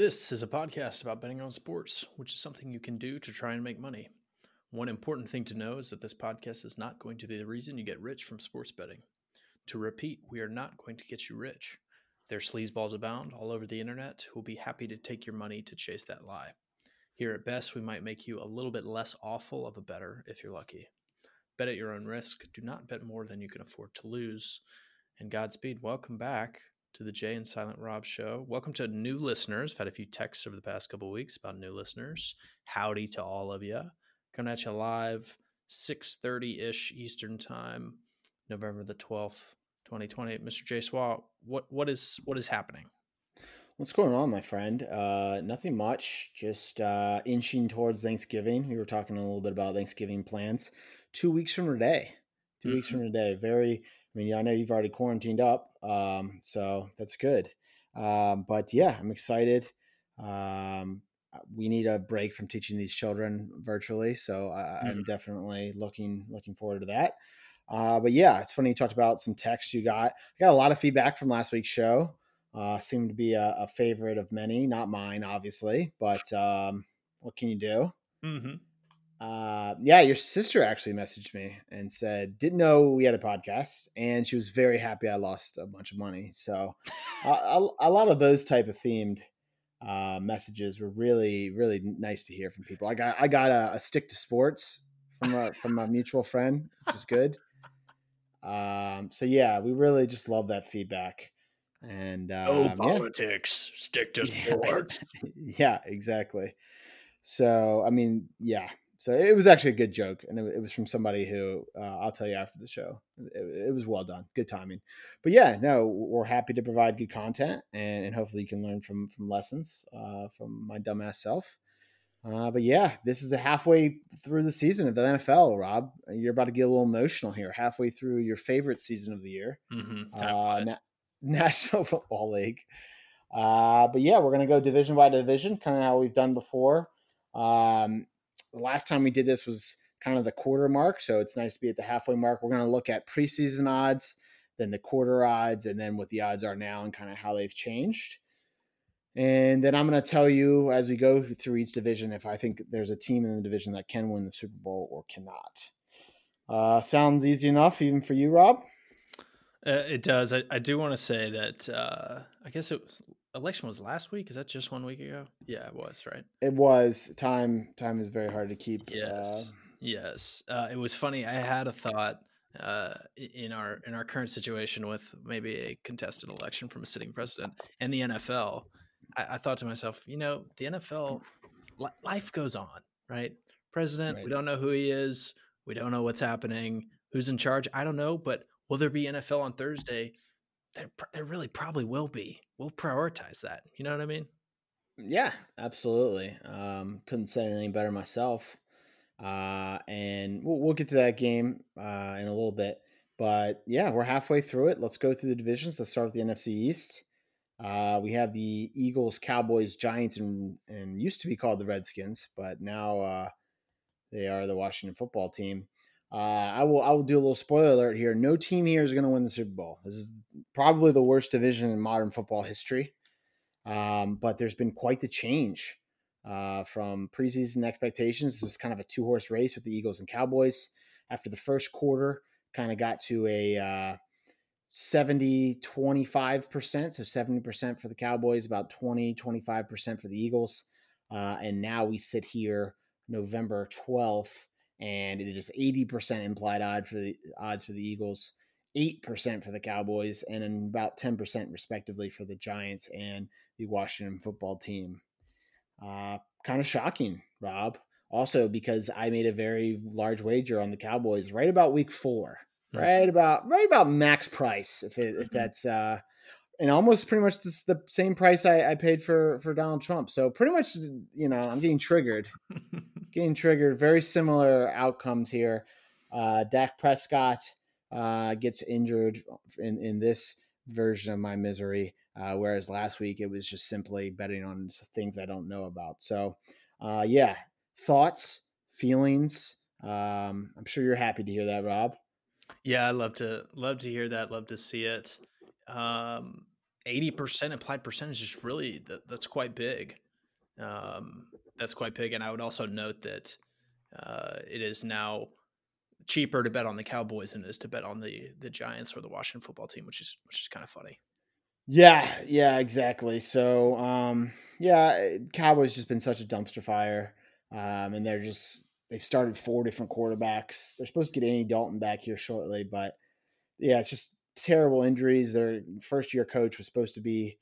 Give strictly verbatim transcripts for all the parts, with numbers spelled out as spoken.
This is a podcast about betting on sports, which is something you can do to try and make money. One important thing to know is that this podcast is not going to be the reason you get rich from sports betting. To repeat, we are not going to get you rich. There are sleazeballs abound all over the internet who will be happy to take your money to chase that lie. Here at best, we might make you a little bit less awful of a better if you're lucky. Bet at your own risk. Do not bet more than you can afford to lose. And Godspeed. Welcome back to the Jay and Silent Rob show. Welcome to new listeners. I've had a few texts over the past couple of weeks about new listeners. Howdy to all of you. Coming at you live, six thirty-ish Eastern time, November the twelfth, twenty twenty. Mister Jay Swaw, what, what is what is happening? What's going on, my friend? Uh, nothing much, just uh, inching towards Thanksgiving. We were talking a little bit about Thanksgiving plans. Two weeks from today. Two mm-hmm. weeks from today. Very... I mean, I know you've already quarantined up, um, so that's good. Um, but yeah, I'm excited. Um, we need a break from teaching these children virtually, so I, mm-hmm. I'm definitely looking looking forward to that. Uh, but yeah, it's funny you talked about some texts you got. I got a lot of feedback from last week's show. Uh, seemed to be a, a favorite of many, not mine, obviously, but um, what can you do? Mm-hmm. Uh, yeah, your sister actually messaged me and said, didn't know we had a podcast, and she was very happy I lost a bunch of money. So uh, a, a lot of those type of themed, uh, messages were really, really nice to hear from people. I got, I got a, a stick to sports from a, from a mutual friend, which is good. Um, so yeah, we really just love that feedback. And, uh, no politics, yeah. Stick to sports. Yeah, exactly. So, I mean, yeah. So it was actually a good joke, and it was from somebody who uh, I'll tell you after the show. It, it was well done. Good timing. But yeah, no, we're happy to provide good content, and, and hopefully you can learn from from lessons uh, from my dumbass self. Uh, but yeah, this is the halfway through the season of the N F L, Rob. You're about to get a little emotional here. Halfway through your favorite season of the year, mm-hmm. uh, Na- National Football League. Uh, but yeah, we're going to go division by division, kind of how we've done before. Um The last time we did this was kind of the quarter mark, so it's nice to be at the halfway mark. We're going to look at preseason odds, then the quarter odds, and then what the odds are now and kind of how they've changed. And then I'm going to tell you as we go through each division if I think there's a team in the division that can win the Super Bowl or cannot. Uh, sounds easy enough, even for you, Rob? Uh, it does. I, I do want to say that uh, I guess it was – election was last week. Is that just one week ago? Yeah, it was, right? It was. Time Time is very hard to keep. Yes. Uh... Yes. Uh, it was funny. I had a thought uh, in our in our current situation with maybe a contested election from a sitting president and the N F L. I, I thought to myself, you know, the N F L, li- life goes on, right? President, right. We don't know who he is. We don't know what's happening. Who's in charge? I don't know. But will there be N F L on Thursday? There, there really probably will be. We'll prioritize that. You know what I mean? Yeah, absolutely. Um, couldn't say anything better myself. Uh, and we'll, we'll get to that game uh, in a little bit. But yeah, we're halfway through it. Let's go through the divisions. Let's start with the N F C East. Uh, we have the Eagles, Cowboys, Giants, and, and used to be called the Redskins, but now uh, they are the Washington football team. Uh, I will I will do a little spoiler alert here. No team here is going to win the Super Bowl. This is probably the worst division in modern football history. Um, but there's been quite the change uh, from preseason expectations. It was kind of a two-horse race with the Eagles and Cowboys. After the first quarter, kind of got to a uh, seventy twenty-five percent, so seventy percent for the Cowboys, about twenty twenty-five percent for the Eagles. Uh, and now we sit here November twelfth. And it is eighty percent implied odds for the odds for the Eagles, eight percent for the Cowboys, and about ten percent respectively for the Giants and the Washington football team. Uh, kind of shocking, Rob. Also, because I made a very large wager on the Cowboys right about week four, right, right about right about max price, if, it, if that's uh, and almost pretty much the, the same price I, I paid for for Donald Trump. So pretty much, you know, I'm getting triggered. Getting triggered. Very similar outcomes here. Uh, Dak Prescott uh, gets injured in, in this version of my misery, uh, whereas last week it was just simply betting on things I don't know about. So, uh, yeah, thoughts, feelings. Um, I'm sure you're happy to hear that, Rob. Yeah, I love to love to hear that. Love to see it. Um, eighty percent applied percentage is really that, that's quite big. Um, that's quite big. And I would also note that uh, it is now cheaper to bet on the Cowboys than it is to bet on the the Giants or the Washington football team, which is which is kind of funny. Yeah, yeah, exactly. So, um, yeah, Cowboys just been such a dumpster fire, um, and they're just they've started four different quarterbacks. They're supposed to get Andy Dalton back here shortly, but yeah, it's just terrible injuries. Their first year coach was supposed to be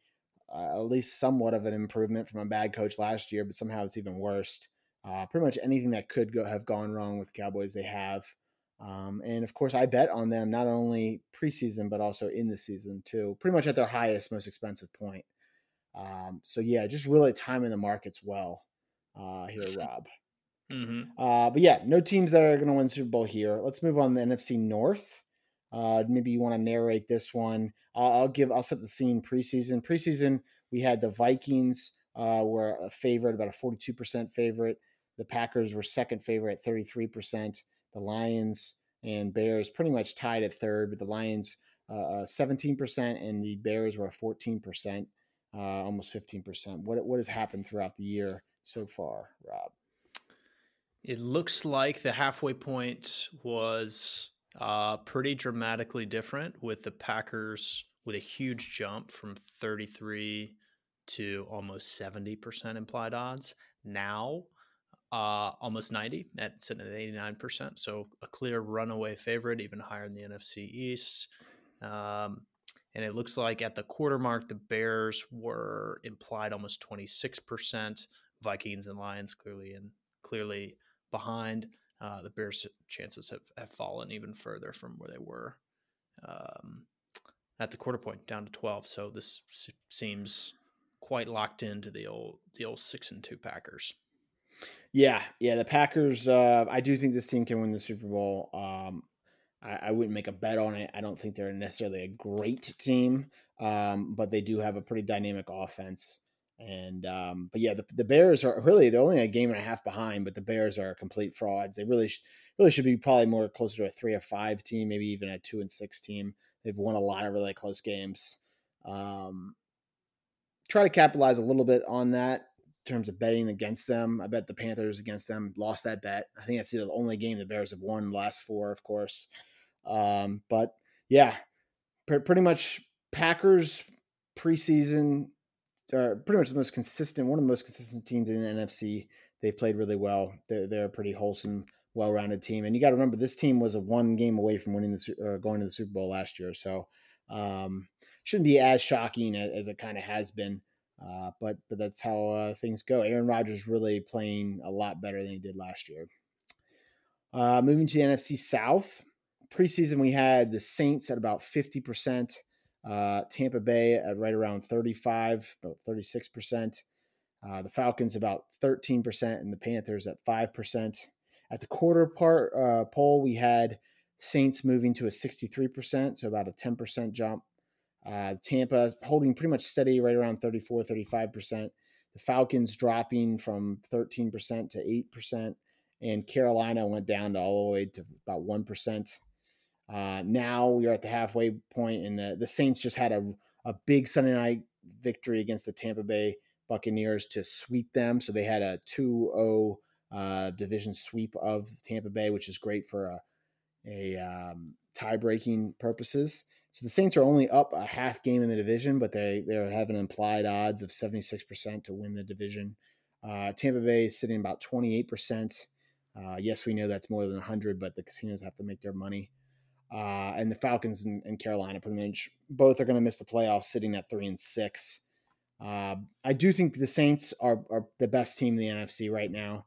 uh, at least somewhat of an improvement from a bad coach last year, but somehow it's even worse. Uh, pretty much anything that could go, have gone wrong with the Cowboys, they have. Um, and of course I bet on them not only preseason, but also in the season too, pretty much at their highest, most expensive point. Um, so yeah, just really timing the markets well, uh, here, Rob. Mm-hmm. Uh, but yeah, no teams that are going to win Super Bowl here. Let's move on to the N F C North. Uh, maybe you want to narrate this one. I'll, I'll give, I'll set the scene preseason. Preseason, we had the Vikings, uh, were a favorite, about a forty-two percent favorite. The Packers were second favorite at thirty-three percent. The Lions and Bears pretty much tied at third, but the Lions uh, seventeen percent and the Bears were fourteen percent, uh, almost fifteen percent. What what has happened throughout the year so far, Rob? It looks like the halfway point was uh, pretty dramatically different, with the Packers with a huge jump from thirty-three to almost seventy percent implied odds. Now, Uh, almost ninety at eighty-nine percent. So a clear runaway favorite, even higher in the N F C East. Um, and it looks like at the quarter mark, the Bears were implied almost twenty-six percent. Vikings and Lions clearly and clearly behind. Uh, the Bears' chances have, have fallen even further from where they were um, at the quarter point, down to twelve. So this seems quite locked into the old the old six and two Packers. Yeah, yeah, the Packers, uh, I do think this team can win the Super Bowl. Um, I, I wouldn't make a bet on it. I don't think they're necessarily a great team, um, but they do have a pretty dynamic offense. And um, But yeah, the, the Bears are really, they're only a game and a half behind, but the Bears are complete frauds. They really, sh- really should be probably more closer to a three or five team, maybe even a two and six team. They've won a lot of really close games. Um, try to capitalize a little bit on that. Terms of betting against them. I bet the Panthers against them, lost that bet. I think that's the only game the Bears have won the last four, of course. Um, but yeah, pr- pretty much Packers preseason are pretty much the most consistent, one of the most consistent teams in the N F C. They played really well. They're, they're a pretty wholesome, well-rounded team. And you got to remember this team was a one game away from winning the or going to the Super Bowl last year. So um, shouldn't be as shocking as it kind of has been. Uh, but but that's how uh, things go. Aaron Rodgers really playing a lot better than he did last year. Uh, moving to the N F C South. Preseason, we had the Saints at about fifty percent. Uh, Tampa Bay at right around thirty-five, about thirty-six percent. Uh, the Falcons about thirteen percent, and the Panthers at five percent. At the quarter part uh, poll, we had Saints moving to a sixty-three percent, so about a ten percent jump. Uh, Tampa holding pretty much steady right around thirty-four, thirty-five percent. The Falcons dropping from thirteen percent to eight percent. And Carolina went down to all the way to about one percent. Uh, now we are at the halfway point, and the, the Saints just had a, a big Sunday night victory against the Tampa Bay Buccaneers to sweep them. So they had a two oh uh, division sweep of Tampa Bay, which is great for a, a um, tie-breaking purposes. So the Saints are only up a half game in the division, but they they have an implied odds of seventy-six percent to win the division. Uh, Tampa Bay is sitting about twenty-eight percent. Uh, yes, we know that's more than one hundred, but the casinos have to make their money. Uh, and the Falcons and, and Carolina, pretty much, both are going to miss the playoffs, sitting at three and six. Uh, I do think the Saints are, are the best team in the N F C right now.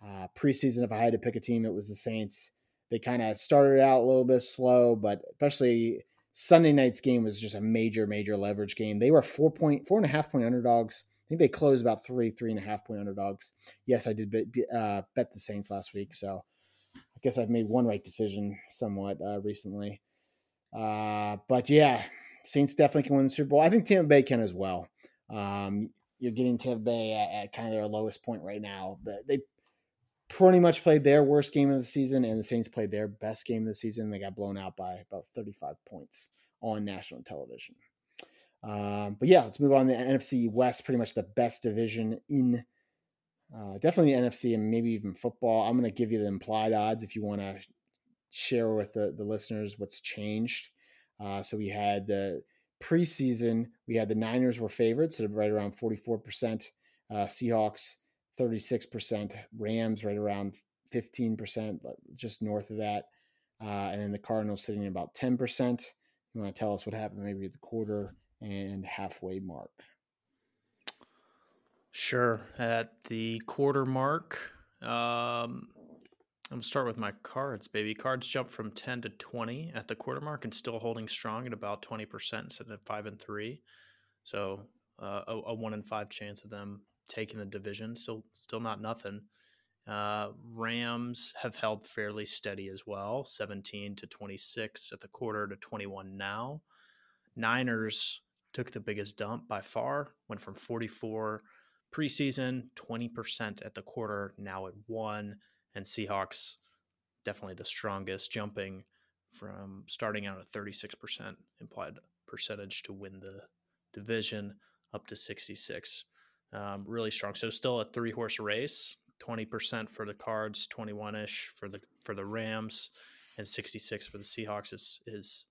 Uh, preseason, if I had to pick a team, it was the Saints. They kind of started out a little bit slow, but especially Sunday night's game was just a major, major leverage game. They were four point, four and a half point underdogs. I think they closed about three, three and a half point underdogs. Yes, I did bet, uh, bet the Saints last week, so I guess I've made one right decision somewhat uh, recently. Uh, but yeah, Saints definitely can win the Super Bowl. I think Tampa Bay can as well. Um, you're getting Tampa Bay at, at kind of their lowest point right now. They pretty much played their worst game of the season, and the Saints played their best game of the season. They got blown out by about thirty-five points on national television. Um, but yeah, let's move on to the N F C West, pretty much the best division in uh, definitely the N F C and maybe even football. I'm going to give you the implied odds if you want to share with the, the listeners what's changed. Uh, so we had the preseason, we had the Niners were favorites, so right around forty-four percent, uh, Seahawks thirty-six percent, Rams right around fifteen percent, just north of that. Uh, and then the Cardinals sitting at about ten percent. You want to tell us what happened maybe at the quarter and halfway mark? Sure. At the quarter mark, um, I'm going to start with my cards, baby. Cards jumped from ten to twenty at the quarter mark and still holding strong at about twenty percent, sitting at five and three. So uh, a, a one in five chance of them taking the division. Still, still not nothing. Uh, Rams have held fairly steady as well, seventeen to twenty-six at the quarter to twenty-one now. Niners took the biggest dump by far, went from forty-four preseason, twenty percent at the quarter, now at one. And Seahawks, definitely the strongest, jumping from starting out at thirty-six percent implied percentage to win the division up to sixty-six. Um, really strong. So still a three-horse race. twenty percent for the Cards, twenty-one-ish for the for the Rams, and sixty-six for the Seahawks. Is is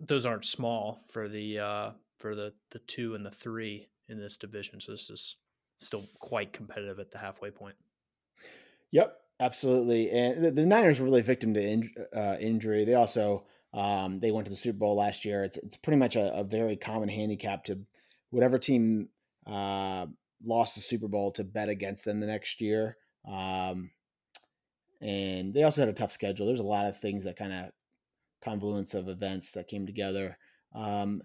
those aren't small for the uh, for the the two and the three in this division. So this is still quite competitive at the halfway point. Yep, absolutely. And the, the Niners were really victim to in, uh, injury. They also um, they went to the Super Bowl last year. It's it's pretty much a, a very common handicap to whatever team. Uh, lost the Super Bowl to bet against them the next year. Um, and they also had a tough schedule. There's a lot of things that kind of confluence of events that came together. Um,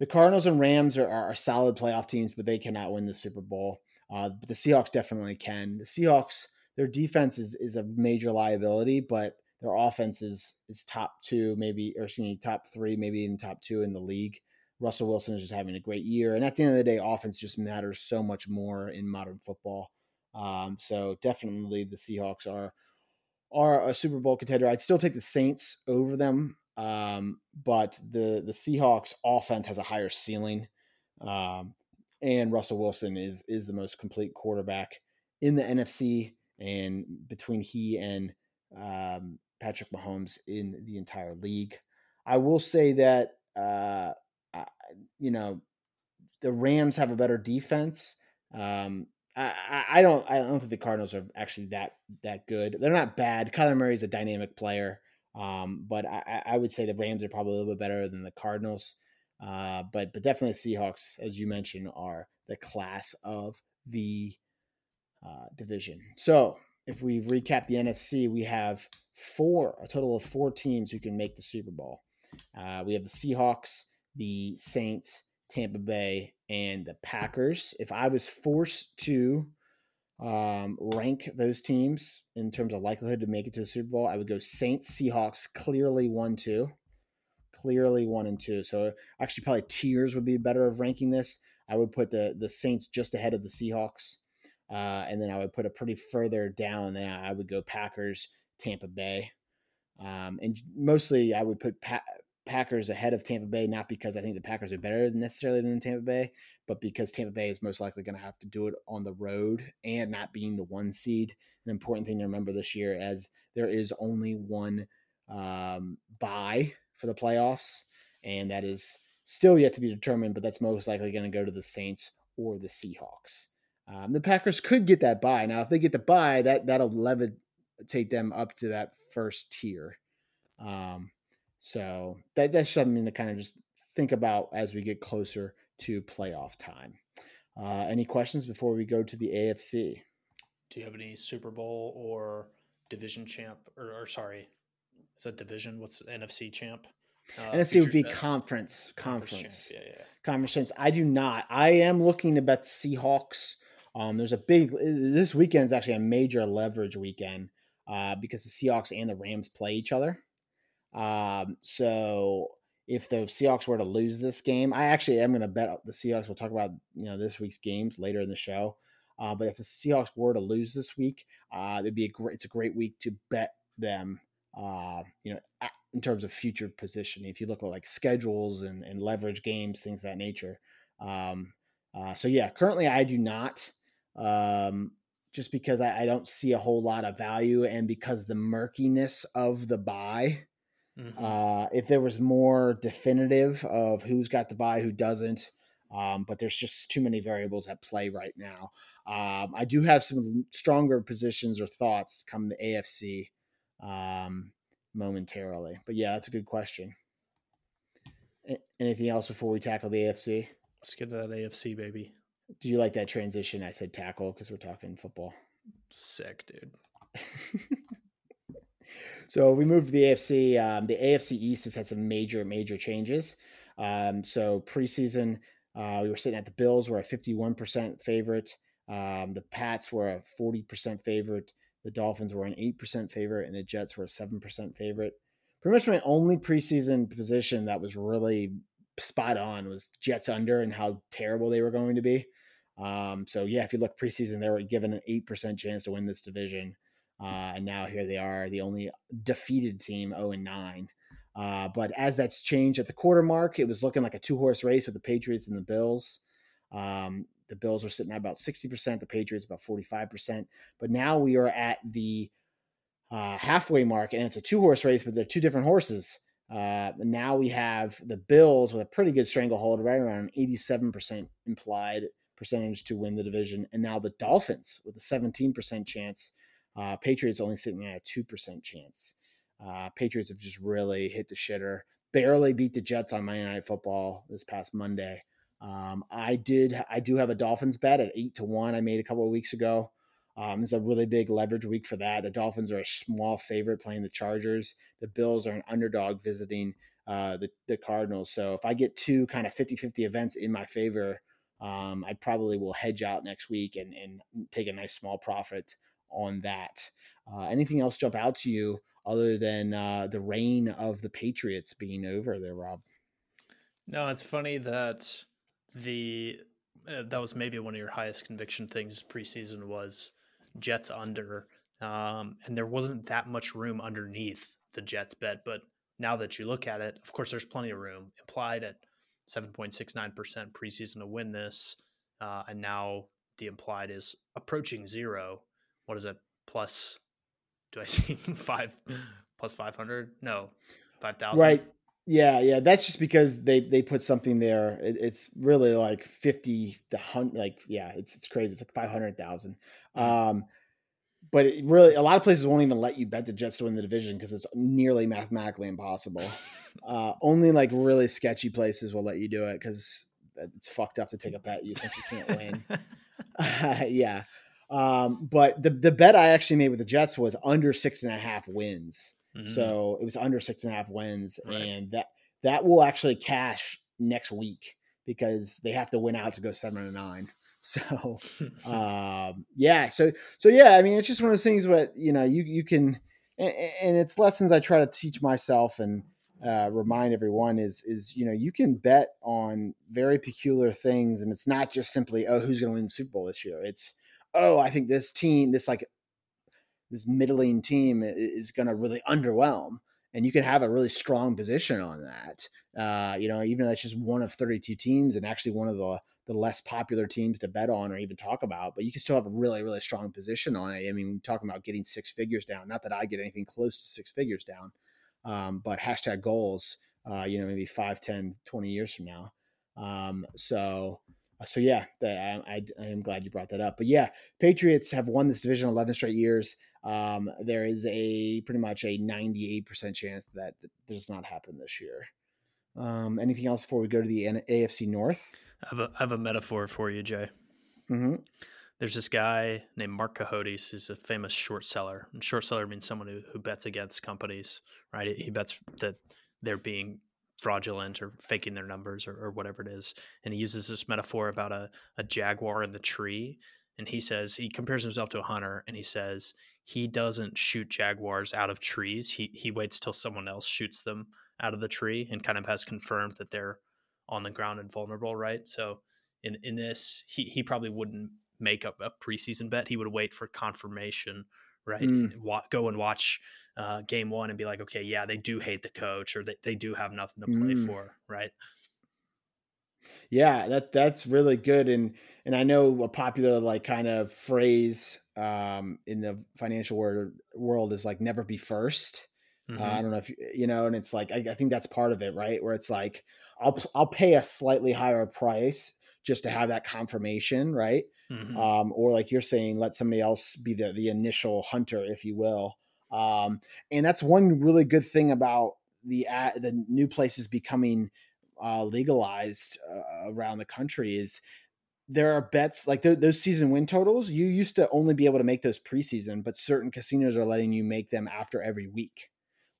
the Cardinals and Rams are, are solid playoff teams, but they cannot win the Super Bowl. Uh, but the Seahawks definitely can. The Seahawks, their defense is, is a major liability, but their offense is, is top two, maybe, or excuse me, top three, maybe even top two in the league. Russell Wilson is just having a great year. And at the end of the day, offense just matters so much more in modern football. Um, so definitely the Seahawks are, are a Super Bowl contender. I'd still take the Saints over them. Um, but the, the Seahawks offense has a higher ceiling. Um, and Russell Wilson is, is the most complete quarterback in the N F C, and between he and um, Patrick Mahomes in the entire league. I will say that, uh, Uh, you know, the Rams have a better defense. Um, I, I, I don't, I don't think the Cardinals are actually that, that good. They're not bad. Kyler Murray is a dynamic player. Um, but I, I would say the Rams are probably a little bit better than the Cardinals. Uh, but, but definitely the Seahawks, as you mentioned, are the class of the uh, division. So if we recap the N F C, we have four, a total of four teams who can make the Super Bowl. Uh, we have the Seahawks, the Saints, Tampa Bay, and the Packers. If I was forced to um, rank those teams in terms of likelihood to make it to the Super Bowl, I would go Saints, Seahawks, clearly one, two, clearly one and two. So actually probably tiers would be better of ranking this. I would put the, the Saints just ahead of the Seahawks. Uh, and then I would put a pretty further down there. I would go Packers, Tampa Bay. Um, and mostly I would put Pat, Packers ahead of Tampa Bay, not because I think the Packers are better than necessarily than Tampa Bay, but because Tampa Bay is most likely going to have to do it on the road and not being the one seed. An important thing to remember this year, as there is only one um, bye for the playoffs, and that is still yet to be determined, but that's most likely going to go to the Saints or the Seahawks. Um, the Packers could get that bye. Now, if they get the bye, that, that'll levitate them up to that first tier. Um, So that, that's something to kind of just think about as we get closer to playoff time. Uh, any questions before we go to the A F C? Do you have any Super Bowl or division champ or, or sorry, is that division? What's N F C champ? Uh, N F C would be best. conference, conference, conference. Yeah, yeah. Conference. I do not. I am looking to bet the Seahawks. Um, there's a big, this weekend's actually a major leverage weekend uh, because the Seahawks and the Rams play each other. Um, so if the Seahawks were to lose this game, I actually am going to bet the Seahawks. We'll talk about, you know, this week's games later in the show. Uh, but if the Seahawks were to lose this week, uh, it'd be a great, it's a great week to bet them. Uh, you know, in terms of future positioning, if you look at like schedules and, and leverage games, things of that nature. Um, uh, so yeah, currently I do not, um, just because I, I don't see a whole lot of value, and because the murkiness of the buy, mm-hmm. uh, if there was more definitive of who's got the buy, who doesn't, um, but there's just too many variables at play right now. Um, I do have some stronger positions or thoughts come to A F C um, momentarily, but yeah, that's a good question. Anything else before we tackle the A F C? Let's get to that A F C, baby. Do you like that transition? I said tackle because we're talking football. Sick, dude. So we moved to the A F C. Um, the A F C East has had some major, major changes. Um, so preseason, uh, we were sitting at the Bills were a fifty-one percent favorite. Um, the Pats were a forty percent favorite. The Dolphins were an eight percent favorite, and the Jets were a seven percent favorite. Pretty much my only preseason position that was really spot on was Jets under and how terrible they were going to be. Um, so yeah, if you look preseason, they were given an eight percent chance to win this division. Uh, and now here they are, the only defeated team, oh and nine. Uh, but as that's changed at the quarter mark, it was looking like a two horse race with the Patriots and the Bills. Um, the Bills were sitting at about sixty percent, the Patriots about forty-five percent, but now we are at the uh, halfway mark, and it's a two horse race, but they're two different horses. Uh, now we have the Bills with a pretty good stranglehold, right around an eighty-seven percent implied percentage to win the division. And now the Dolphins with a seventeen percent chance. Uh, Patriots only sitting at a two percent chance. Uh, Patriots have just really hit the shitter. Barely beat the Jets on Monday Night Football this past Monday. Um, I did. I do have a Dolphins bet at eight to one. I made a couple of weeks ago. Um, it's a really big leverage week for that. The Dolphins are a small favorite playing the Chargers. The Bills are an underdog visiting uh, the, the Cardinals. So if I get two kind of fifty-fifty events in my favor, um, I probably will hedge out next week and, and take a nice small profit on that. Uh, anything else jump out to you other than uh, the reign of the Patriots being over there, Rob? No, it's funny that the uh, that was maybe one of your highest conviction things preseason was Jets under, um, and there wasn't that much room underneath the Jets bet. But now that you look at it, of course, there's plenty of room. Implied at seven point six nine percent preseason to win this, uh, and now the implied is approaching zero. What is that? Plus, do I see five plus five hundred? No, five thousand. Right. Yeah, yeah. That's just because they, they put something there. It, it's really like fifty, the hundred, like, yeah, it's it's crazy. It's like five hundred thousand. Um, but it really, a lot of places won't even let you bet the Jets to win the division because it's nearly mathematically impossible. uh, only like really sketchy places will let you do it because it's fucked up to take a bet you since you can't win. uh, yeah. Um, but the, the bet I actually made with the Jets was under six and a half wins. Mm-hmm. So it was under six and a half wins, right. And that, that will actually cash next week because they have to win out to go seven and nine. So, um, yeah. So, so yeah, I mean, it's just one of those things where, you know, you, you can, and, and it's lessons I try to teach myself and, uh, remind everyone is, is, you know, you can bet on very peculiar things, and it's not just simply, oh, who's going to win the Super Bowl this year. It's, oh, I think this team, this like this middling team is going to really underwhelm, and you can have a really strong position on that. Uh, you know, even though that's just one of thirty-two teams and actually one of the, the less popular teams to bet on or even talk about, but you can still have a really, really strong position on it. I mean, talking about getting six figures down, not that I get anything close to six figures down, um, but hashtag goals, uh, you know, maybe five, ten, twenty years from now. Um, so, So yeah, the, I, I am glad you brought that up. But yeah, Patriots have won this division eleven straight years. Um, there is a pretty much a ninety-eight percent chance that that does not happen this year. Um, anything else before we go to the A F C North? I have a, I have a metaphor for you, Jay. Mm-hmm. There's this guy named Mark Cahotes who's a famous short seller. And short seller means someone who, who bets against companies, right? He, he bets that they're being fraudulent or faking their numbers or, or whatever it is. And he uses this metaphor about a, a jaguar in the tree. And he says, he compares himself to a hunter, and he says he doesn't shoot jaguars out of trees. He he waits till someone else shoots them out of the tree and kind of has confirmed that they're on the ground and vulnerable, right? So in, in this, he, he probably wouldn't make up a preseason bet. He would wait for confirmation, right? Mm. And wa- go and watch uh, game one and be like, okay, yeah, they do hate the coach, or they, they do have nothing to play mm. for. Right. Yeah, that that's really good. And, and I know a popular like kind of phrase um, in the financial word, world is like never be first. Mm-hmm. Uh, I don't know if you, you know, and it's like, I, I think that's part of it, right? Where it's like, I'll, I'll pay a slightly higher price just to have that confirmation. Right. Mm-hmm. Um, or like you're saying, let somebody else be the, the initial hunter, if you will. Um, and that's one really good thing about the, uh, the new places becoming uh, legalized uh, around the country is there are bets like th- those season win totals. You used to only be able to make those preseason, but certain casinos are letting you make them after every week,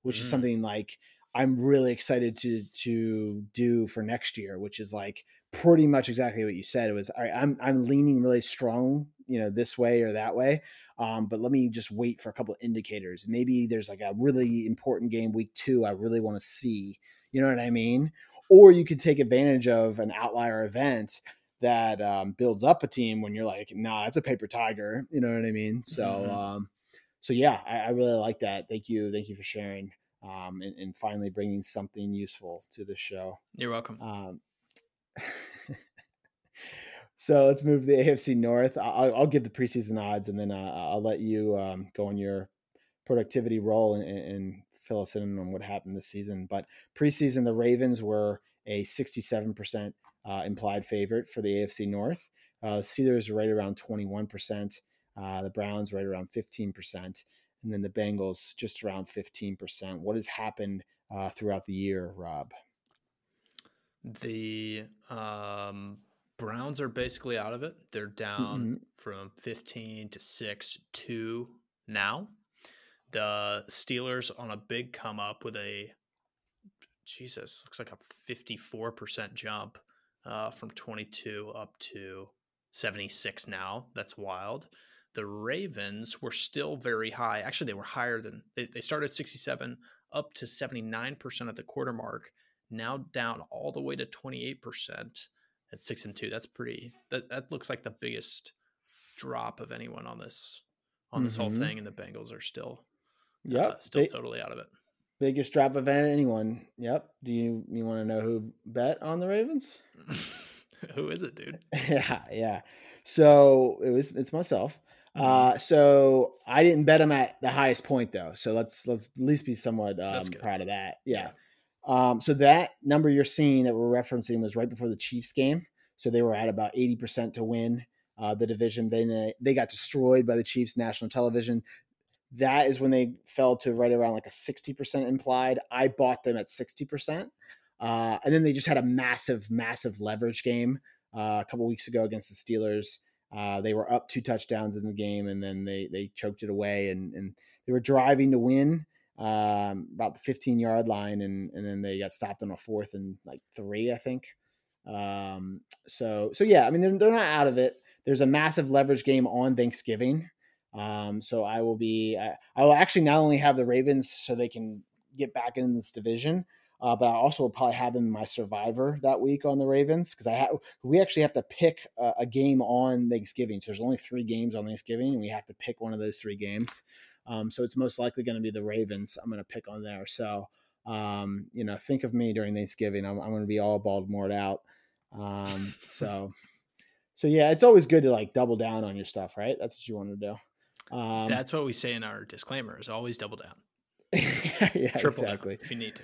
which mm-hmm. is something like I'm really excited to to do for next year, which is like pretty much exactly what you said. It was, all right, I'm I'm leaning really strong, you know, this way or that way, um, but let me just wait for a couple of indicators. Maybe there's like a really important game week two I really want to see, you know what I mean? Or you could take advantage of an outlier event that um, builds up a team when you're like, nah, it's a paper tiger, you know what I mean? So, mm-hmm. um, so yeah, I, I really like that. Thank you, thank you for sharing. Um, and, and finally bringing something useful to the show. You're welcome. Um, so let's move to the A F C North. I'll, I'll give the preseason odds, and then uh, I'll let you um, go on your productivity role and, and fill us in on what happened this season. But preseason, the Ravens were a sixty-seven percent uh, implied favorite for the A F C North. Uh, the Steelers right around twenty-one percent. Uh, the Browns right around fifteen percent. And then the Bengals just around fifteen percent. What has happened uh, throughout the year, Rob? The um, Browns are basically out of it. They're down mm-hmm. from fifteen to six two now. The Steelers on a big come up with a, Jesus, looks like a fifty-four percent jump uh, from twenty-two up to seventy-six now. That's wild. The Ravens were still very high. Actually, they were higher than they, they started at sixty-seven up to seventy-nine percent at the quarter mark, now down all the way to twenty-eight percent at six and two. That's pretty, that, that looks like the biggest drop of anyone on this, on mm-hmm. this whole thing. And the Bengals are still, yep, uh, still they, totally out of it. Biggest drop of anyone. Yep. Do you, you want to know who bet on the Ravens? Who is it, dude? yeah. Yeah. So it was, it's myself. Uh, so I didn't bet them at the highest point though. So let's, let's at least be somewhat um, proud of that. Yeah. yeah. Um, so that number you're seeing that we're referencing was right before the Chiefs game. So they were at about eighty percent to win uh, the division. They, they got destroyed by the Chiefs national television. That is when they fell to right around like a sixty percent implied. I bought them at sixty percent. Uh, and then they just had a massive, massive leverage game uh, a couple weeks ago against the Steelers. Uh, they were up two touchdowns in the game, and then they they choked it away, and, and they were driving to win um, about the fifteen-yard line, and, and then they got stopped on a fourth and like three, I think. Um, so, so yeah, I mean, they're, they're not out of it. There's a massive leverage game on Thanksgiving. Um, so I will be I, – I will actually not only have the Ravens so they can get back in this division – Uh, but I also will probably have them in my survivor that week on the Ravens because I ha- we actually have to pick a, a game on Thanksgiving. So there's only three games on Thanksgiving, and we have to pick one of those three games. Um, so it's most likely going to be the Ravens I'm going to pick on there. So, um, you know, think of me during Thanksgiving. I'm, I'm going to be all Baltimore'd out. Um, so, so yeah, it's always good to like double down on your stuff, right? That's what you want to do. Um, That's what we say in our disclaimer is always double down. yeah, Triple exactly. down if you need to.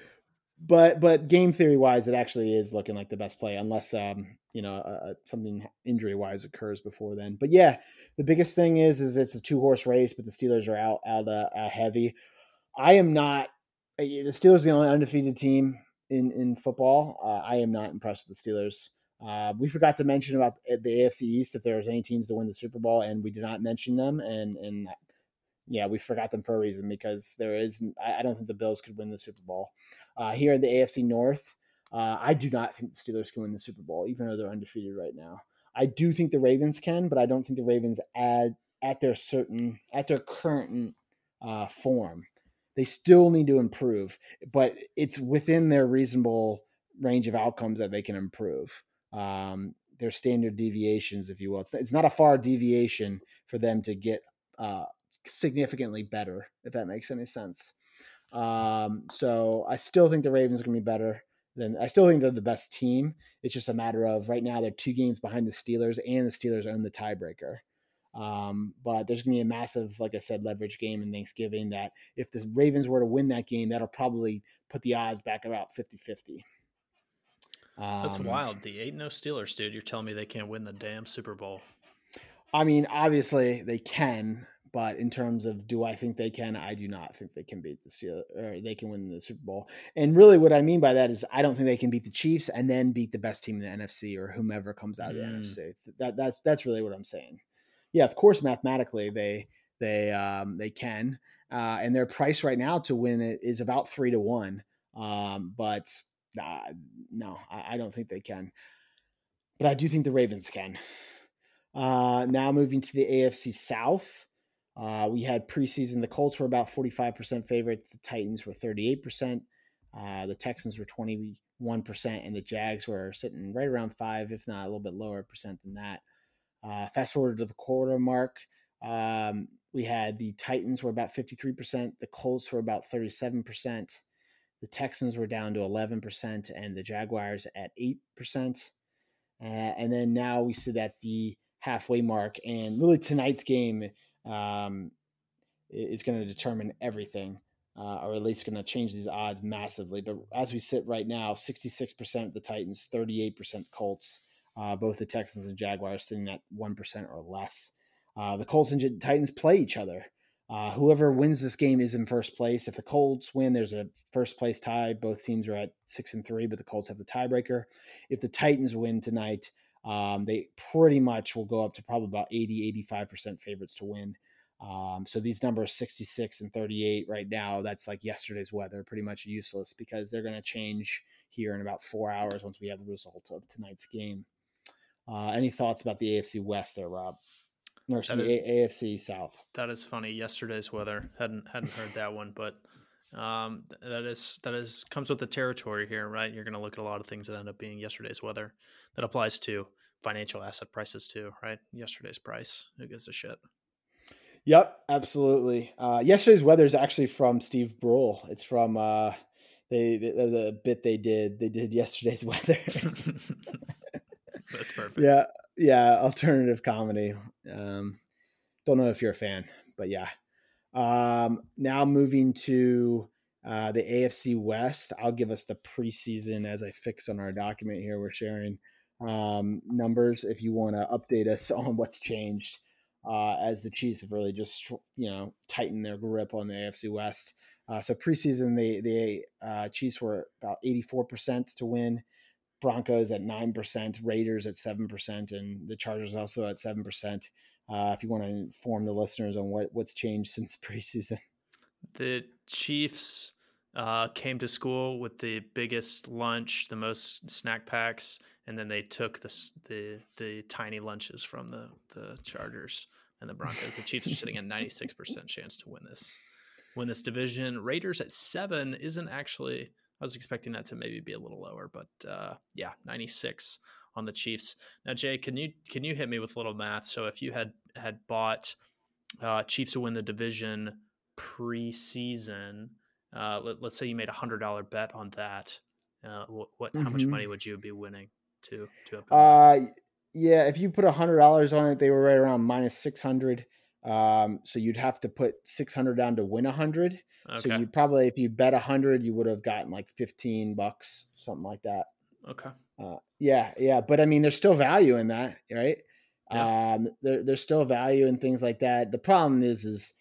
But but game theory wise, it actually is looking like the best play, unless um you know uh, something injury wise occurs before then. But yeah, the biggest thing is is it's a two horse race, but the Steelers are out out uh, out heavy. I am not the Steelers are the only undefeated team in in football. Uh, I am not impressed with the Steelers. Uh, we forgot to mention about the A F C East if there's any teams that win the Super Bowl, and we did not mention them. And and yeah, we forgot them for a reason because there is I don't think the Bills could win the Super Bowl. Uh, here in the A F C North, uh, I do not think the Steelers can win the Super Bowl, even though they're undefeated right now. I do think the Ravens can, but I don't think the Ravens add at their certain at their current uh, form. They still need to improve, but it's within their reasonable range of outcomes that they can improve. Um, their standard deviations, if you will, it's it's not a far deviation for them to get uh, significantly better, if that makes any sense. Um, so I still think the Ravens are going to be better than I still think they're the best team. It's just a matter of right now, they're two games behind the Steelers and the Steelers own the tiebreaker. Um, but there's going to be a massive, like I said, leverage game in Thanksgiving that if the Ravens were to win that game, that'll probably put the odds back about fifty-fifty. Um, That's wild. The eight and oh Steelers, dude, you're telling me they can't win the damn Super Bowl. I mean, obviously they can, but in terms of do I think they can, I do not think they can beat the Steelers or they can win the Super Bowl. And really what I mean by that is I don't think they can beat the Chiefs and then beat the best team in the N F C or whomever comes out of mm. the N F C. That, that's, that's really what I'm saying. Yeah, of course, mathematically they they um, they can, uh, and their price right now to win it is about three to one. Um, but uh, no, I, I don't think they can. But I do think the Ravens can. Uh, now moving to the A F C South, uh, we had preseason. The Colts were about forty-five percent favorite. The Titans were thirty-eight percent. Uh, the Texans were twenty-one percent, and the Jags were sitting right around five, if not a little bit lower percent than that. Uh, fast forward to the quarter mark, um, we had the Titans were about fifty-three percent, the Colts were about thirty-seven percent, the Texans were down to eleven percent, and the Jaguars at eight percent. Uh, and then now we sit at the halfway mark, and really tonight's game um, is going to determine everything, uh, or at least going to change these odds massively. But as we sit right now, sixty-six percent of the Titans, thirty-eight percent Colts. Uh, both the Texans and Jaguars sitting at one percent or less. Uh, the Colts and J- Titans play each other. Uh, whoever wins this game is in first place. If the Colts win, there's a first place tie. Both teams are at six and three, but the Colts have the tiebreaker. If the Titans win tonight, um, they pretty much will go up to probably about eighty, eighty-five percent favorites to win. Um, so these numbers, sixty-six and thirty-eight right now, that's like yesterday's weather, pretty much useless because they're going to change here in about four hours once we have the result of tonight's game. Uh, any thoughts about the A F C West there, Rob? No, sorry, the A- AFC South. That is funny. Yesterday's weather. Hadn't hadn't heard that one, but um, that is that is comes with the territory here, right? You're going to look at a lot of things that end up being yesterday's weather. That applies to financial asset prices too, right? Yesterday's price. Who gives a shit? Yep, absolutely. Uh, yesterday's weather is actually from Steve Brule. It's from uh, they the, the bit they did. They did yesterday's weather. That's perfect. Yeah. Yeah. Alternative comedy. Um, don't know if you're a fan, but yeah. Um, now moving to uh, the A F C West. I'll give us the preseason as I fix on our document here. We're sharing um, numbers if you want to update us on what's changed uh, as the Chiefs have really just, you know, tightened their grip on the A F C West. Uh, so preseason, the, the uh, Chiefs were about eighty-four percent to win. Broncos at nine percent, Raiders at seven percent, and the Chargers also at seven percent. Uh, if you want to inform the listeners on what, what's changed since preseason. The Chiefs uh, came to school with the biggest lunch, the most snack packs, and then they took the the, the tiny lunches from the, the Chargers and the Broncos. The Chiefs are sitting at ninety-six percent chance to win this. Win this division. Raiders at seven isn't actually... I was expecting that to maybe be a little lower, but uh, yeah, ninety-six on the Chiefs. Now, Jay, can you can you hit me with a little math? So if you had had bought uh, Chiefs to win the division preseason, uh, let, let's say you made a hundred dollar bet on that, uh, what, what mm-hmm. how much money would you be winning to to? Uh, yeah, if you put a hundred dollars on it, they were right around minus six hundred. Um, so you'd have to put six hundred down to win a hundred. Okay. So you probably, if you bet a hundred, you would have gotten like fifteen bucks, something like that. Okay. Uh, yeah. Yeah. But I mean, there's still value in that, right? Yeah. Um, there, there's still value in things like that. The problem is, is,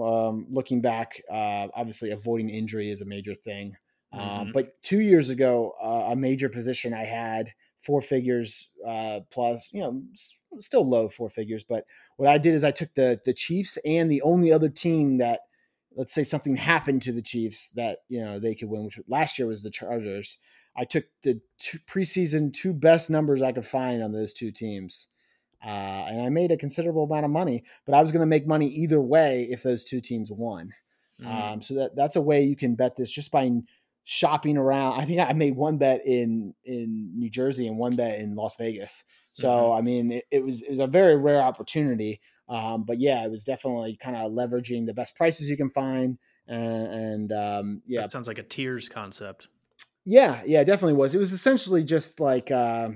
um, looking back, uh, obviously avoiding injury is a major thing. Mm-hmm. Um, but two years ago, uh, a major position I had four figures, uh, plus, you know, still low four figures, but what I did is I took the the Chiefs and the only other team that, let's say something happened to the Chiefs that, you know, they could win, which last year was the Chargers. I took the two preseason two best numbers I could find on those two teams. Uh, and I made a considerable amount of money, but I was going to make money either way if those two teams won. Mm-hmm. Um, so that that's a way you can bet this just by shopping around. I think I made one bet in, in New Jersey and one bet in Las Vegas. So, mm-hmm. I mean, it, it was it was a very rare opportunity. Um, but yeah, it was definitely kind of leveraging the best prices you can find And, and um, yeah, that sounds like a tiers concept. Yeah, yeah, it definitely was. It was essentially just like uh,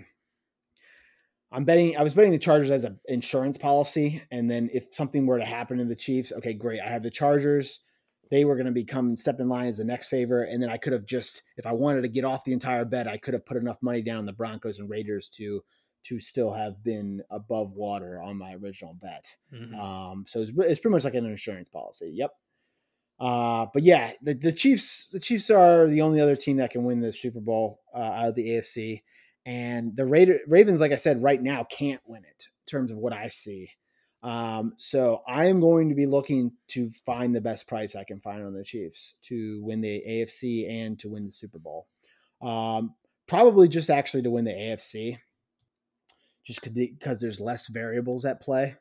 I'm betting. I was betting the Chargers as an insurance policy, and then if something were to happen to the Chiefs, okay, great. I have the Chargers. They were going to become step in line as the next favor, and then I could have just, if I wanted to get off the entire bet, I could have put enough money down the Broncos and Raiders to to still have been above water on my original bet. Mm-hmm. Um, so it's it's pretty much like an insurance policy. Yep. Uh, but yeah, the, the Chiefs, the Chiefs are the only other team that can win the Super Bowl uh, out of the A F C, and the Raider, Ravens, like I said, right now can't win it in terms of what I see. Um, so I am going to be looking to find the best price I can find on the Chiefs to win the A F C and to win the Super Bowl. Um, probably just actually to win the A F C, just because there's less variables at play,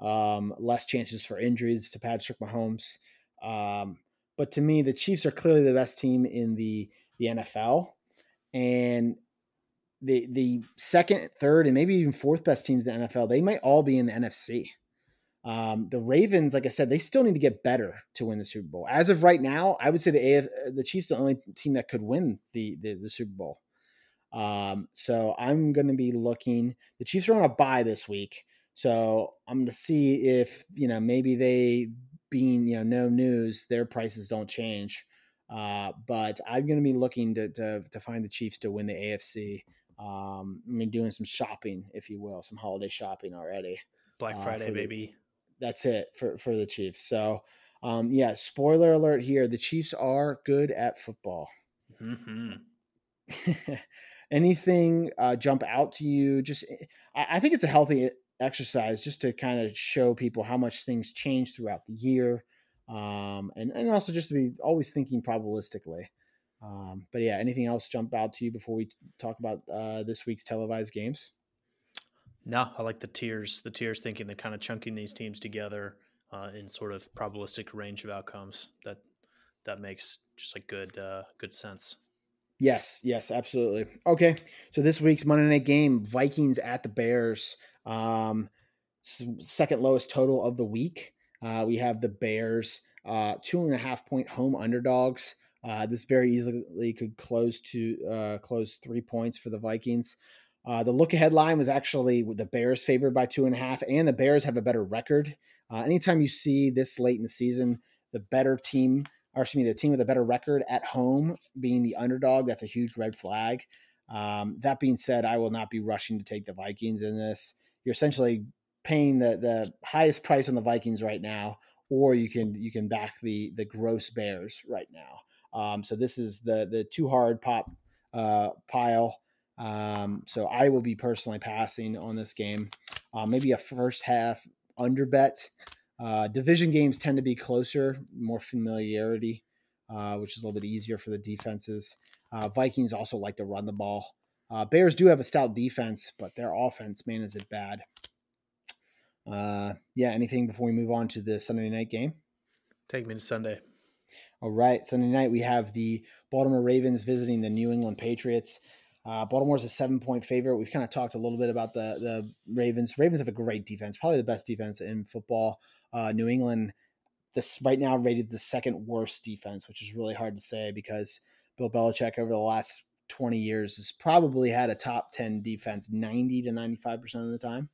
um, less chances for injuries to Patrick Mahomes. Um, but to me, the Chiefs are clearly the best team in the, the N F L, and the, the second, third, and maybe even fourth best teams in the N F L, they might all be in the N F C. Um, the Ravens, like I said, they still need to get better to win the Super Bowl. As of right now, I would say the A F C, the Chiefs, are the only team that could win the, the, the Super Bowl. Um, so I'm going to be looking, the Chiefs are on a bye this week. So I'm going to see if, you know, maybe they, being, you know, no news, their prices don't change. Uh, but I'm going to be looking to, to, to find the Chiefs to win the A F C. Um, I mean, doing some shopping, if you will, some holiday shopping already. Black Friday, uh, baby. The, that's it for, for the Chiefs. So, um, yeah, spoiler alert here. The Chiefs are good at football. Mm-hmm. Anything uh, jump out to you? Just, I, I think it's a healthy exercise just to kind of show people how much things change throughout the year, um and, and also just to be always thinking probabilistically. Um but yeah, anything else jump out to you before we t- talk about uh this week's televised games? No, I like the tiers the tiers thinking. They're kind of chunking these teams together uh in sort of probabilistic range of outcomes. That that makes just like good uh good sense. Yes, yes, absolutely. Okay, so this week's Monday night game, Vikings at the Bears. Um, second lowest total of the week. Uh, we have the Bears, uh, two and a half point home underdogs. Uh, this very easily could close to, uh, close three points for the Vikings. Uh, the look ahead line was actually the Bears favored by two and a half, and the Bears have a better record. Uh, anytime you see this late in the season, the better team, or excuse me, the team with a better record at home being the underdog, that's a huge red flag. Um, that being said, I will not be rushing to take the Vikings in this. You're essentially paying the, the highest price on the Vikings right now, or you can you can back the the gross Bears right now. Um, so this is the the too hard pop uh, pile. Um, so I will be personally passing on this game. Uh, maybe a first half under bet. Uh, division games tend to be closer, more familiarity, uh, which is a little bit easier for the defenses. Uh, Vikings also like to run the ball. Uh, Bears do have a stout defense, but their offense, man, is it bad. Uh, yeah, anything before we move on to the Sunday night game? Take me to Sunday. All right, Sunday night we have the Baltimore Ravens visiting the New England Patriots. Uh, Baltimore's a seven-point favorite. We've kind of talked a little bit about the, the Ravens. Ravens have a great defense, probably the best defense in football. Uh, New England, this right now rated the second worst defense, which is really hard to say because Bill Belichick over the last – twenty years has probably had a top ten defense ninety to ninety-five percent of the time,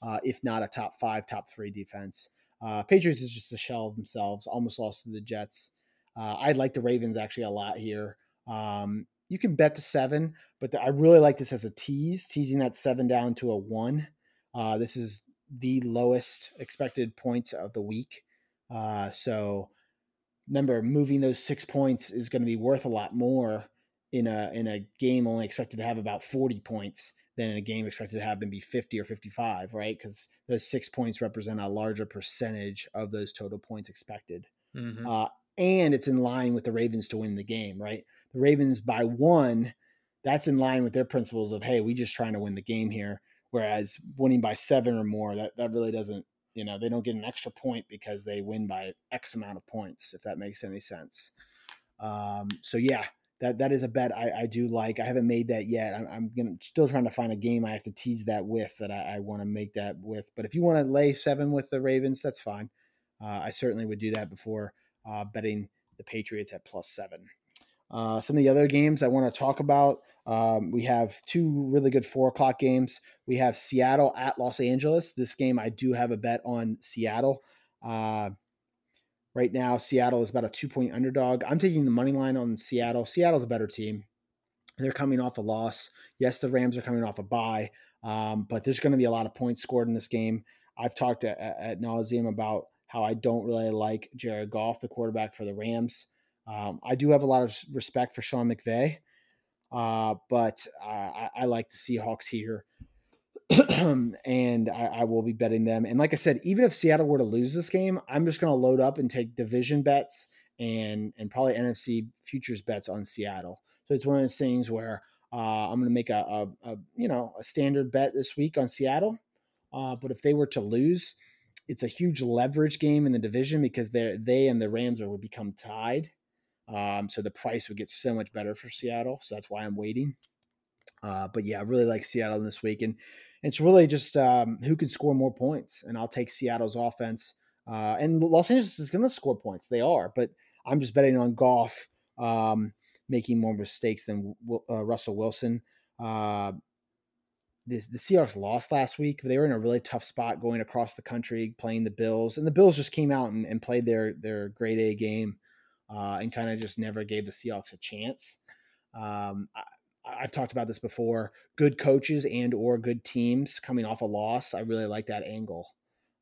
uh, if not a top five, top three defense. Uh, Patriots is just a shell of themselves, almost lost to the Jets. Uh, I like the Ravens actually a lot here. Um, you can bet the seven, but the, I really like this as a tease, teasing that seven down to a one. Uh, this is the lowest expected points of the week. Uh, so remember, moving those six points is going to be worth a lot more in a in a game only expected to have about forty points than in a game expected to have maybe fifty or fifty-five, right? Because those six points represent a larger percentage of those total points expected. Mm-hmm. Uh, and it's in line with the Ravens to win the game, right? The Ravens by one, that's in line with their principles of, hey, we're just trying to win the game here. Whereas winning by seven or more, that, that really doesn't, you know, they don't get an extra point because they win by X amount of points, if that makes any sense. Um, so, yeah. That that is a bet I, I do like. I haven't made that yet. I'm, I'm gonna, still trying to find a game I have to tease that with that I, I want to make that with. But if you want to lay seven with the Ravens, that's fine. Uh, I certainly would do that before uh, betting the Patriots at plus seven. Uh, some of the other games I want to talk about, um, we have two really good four o'clock games. We have Seattle at Los Angeles. This game, I do have a bet on Seattle. Uh, right now, Seattle is about a two-point underdog. I'm taking the money line on Seattle. Seattle's a better team. They're coming off a loss. Yes, the Rams are coming off a bye, um, but there's going to be a lot of points scored in this game. I've talked at, at nauseum about how I don't really like Jared Goff, the quarterback for the Rams. Um, I do have a lot of respect for Sean McVay, uh, but uh, I, I like the Seahawks here, and I, I will be betting them. And like I said, even if Seattle were to lose this game, I'm just going to load up and take division bets and and probably N F C futures bets on Seattle. So it's one of those things where uh, I'm going to make a, a, a you know a standard bet this week on Seattle, uh, but if they were to lose, it's a huge leverage game in the division because they they and the Rams would become tied. Um, so the price would get so much better for Seattle. So that's why I'm waiting. Uh, but yeah, I really like Seattle this week. And it's really just um, who can score more points. And I'll take Seattle's offense. Uh, and Los Angeles is going to score points. They are. But I'm just betting on Goff um, making more mistakes than uh, Russell Wilson. Uh, the, the Seahawks lost last week. They were in a really tough spot going across the country, playing the Bills. And the Bills just came out and, and played their, their grade A game. Uh, and kind of just never gave the Seahawks a chance. Um, I, I've talked about this before. Good coaches and or good teams coming off a loss. I really like that angle.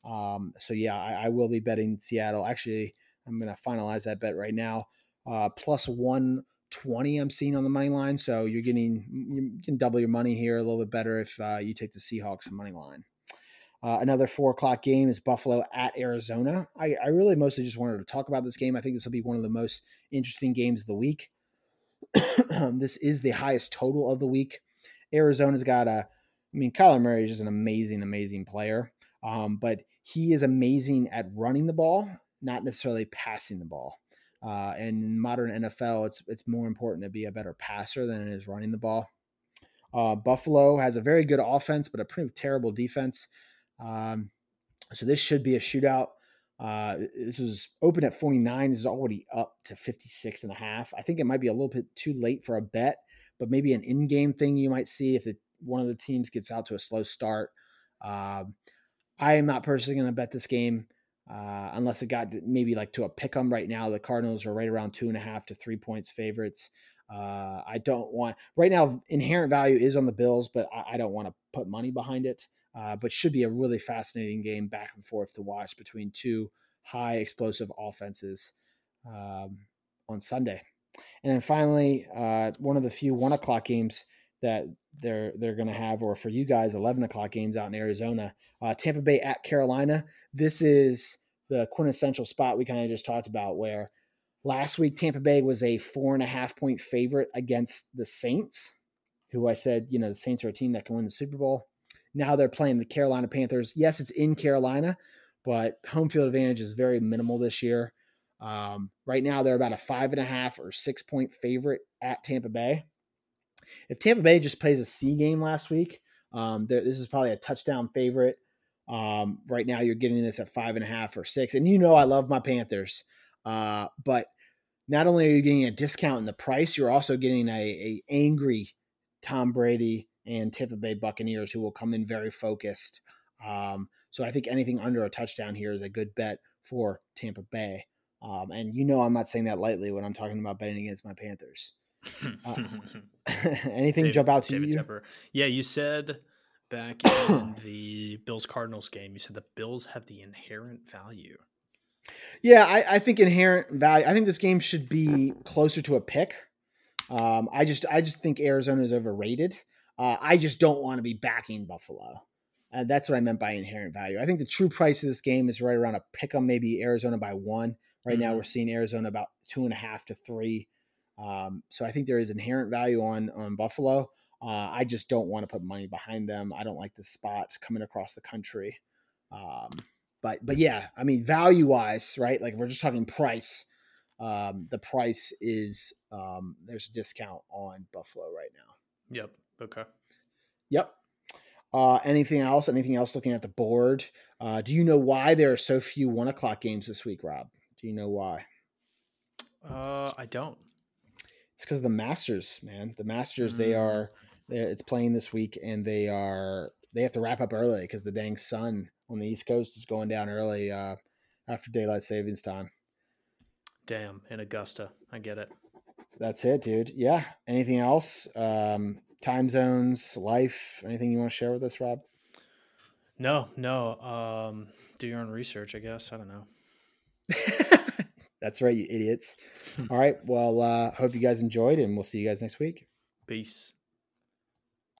Um, so, yeah, I, I will be betting Seattle. Actually, I'm going to finalize that bet right now. Uh, plus one twenty I'm seeing on the money line. So you're getting you can double your money here a little bit better if uh, you take the Seahawks money line. Uh, another four o'clock game is Buffalo at Arizona. I, I really mostly just wanted to talk about this game. I think this will be one of the most interesting games of the week. This is the highest total of the week. Arizona's got a, I mean, Kyler Murray is just an amazing, amazing player. Um, but he is amazing at running the ball, not necessarily passing the ball. Uh, and in modern N F L, it's, it's more important to be a better passer than it is running the ball. Uh, Buffalo has a very good offense, but a pretty terrible defense. Um, so this should be a shootout. Uh, this was open at forty-nine. This is already up to fifty-six and a half. I think it might be a little bit too late for a bet, but maybe an in-game thing you might see if the, one of the teams gets out to a slow start. Um, I am not personally going to bet this game, uh, unless it got maybe like to a pick 'em right now. The Cardinals are right around two and a half to three points favorites. Uh, I don't want right now inherent value is on the Bills, but I, I don't want to put money behind it. Uh, but should be a really fascinating game back and forth to watch between two high explosive offenses um, on Sunday. And then finally, uh, one of the few one o'clock games that they're they're going to have, or for you guys, eleven o'clock games out in Arizona, uh, Tampa Bay at Carolina. This is the quintessential spot we kind of just talked about where last week Tampa Bay was a four and a half point favorite against the Saints, who I said, you know, the Saints are a team that can win the Super Bowl. Now they're playing the Carolina Panthers. Yes, it's in Carolina, but home field advantage is very minimal this year. Um, right now, they're about a five and a half or six point favorite at Tampa Bay. If Tampa Bay just plays a C game last week, um, this is probably a touchdown favorite. Um, right now, you're getting this at five and a half or six. And you know I love my Panthers. Uh, but not only are you getting a discount in the price, you're also getting a, a angry Tom Brady and Tampa Bay Buccaneers, who will come in very focused. Um, so I think anything under a touchdown here is a good bet for Tampa Bay. Um, and you know I'm not saying that lightly when I'm talking about betting against my Panthers. Uh, anything David, jump out to David you? Tepper. Yeah, you said back in the Bills-Cardinals game, you said the Bills have the inherent value. Yeah, I, I think inherent value. I think this game should be closer to a pick. Um, I just I just think Arizona is overrated. Uh, I just don't want to be backing Buffalo. Uh, that's what I meant by inherent value. I think the true price of this game is right around a pick 'em, maybe Arizona by one. Right mm-hmm. now we're seeing Arizona about two and a half to three. Um, so I think there is inherent value on, on Buffalo. Uh, I just don't want to put money behind them. I don't like the spots coming across the country. Um, but, but yeah, I mean, value wise, right? Like if we're just talking price. Um, the price is um, there's a discount on Buffalo right now. Yep. Okay. Yep. Uh, anything else? Anything else looking at the board? Uh, do you know why there are so few one o'clock games this week, Rob? Do you know why? Uh, I don't. It's because the Masters, man. The Masters, mm. they are. It's playing this week, and they are. They have to wrap up early because the dang sun on the East Coast is going down early uh, after daylight savings time. Damn, in Augusta, I get it. That's it, dude. Yeah. Anything else? Um, time zones, life, anything you want to share with us, Rob? No, no. Um, do your own research, I guess. I don't know. That's right, you idiots. All right. Well, uh, hope you guys enjoyed, and we'll see you guys next week. Peace.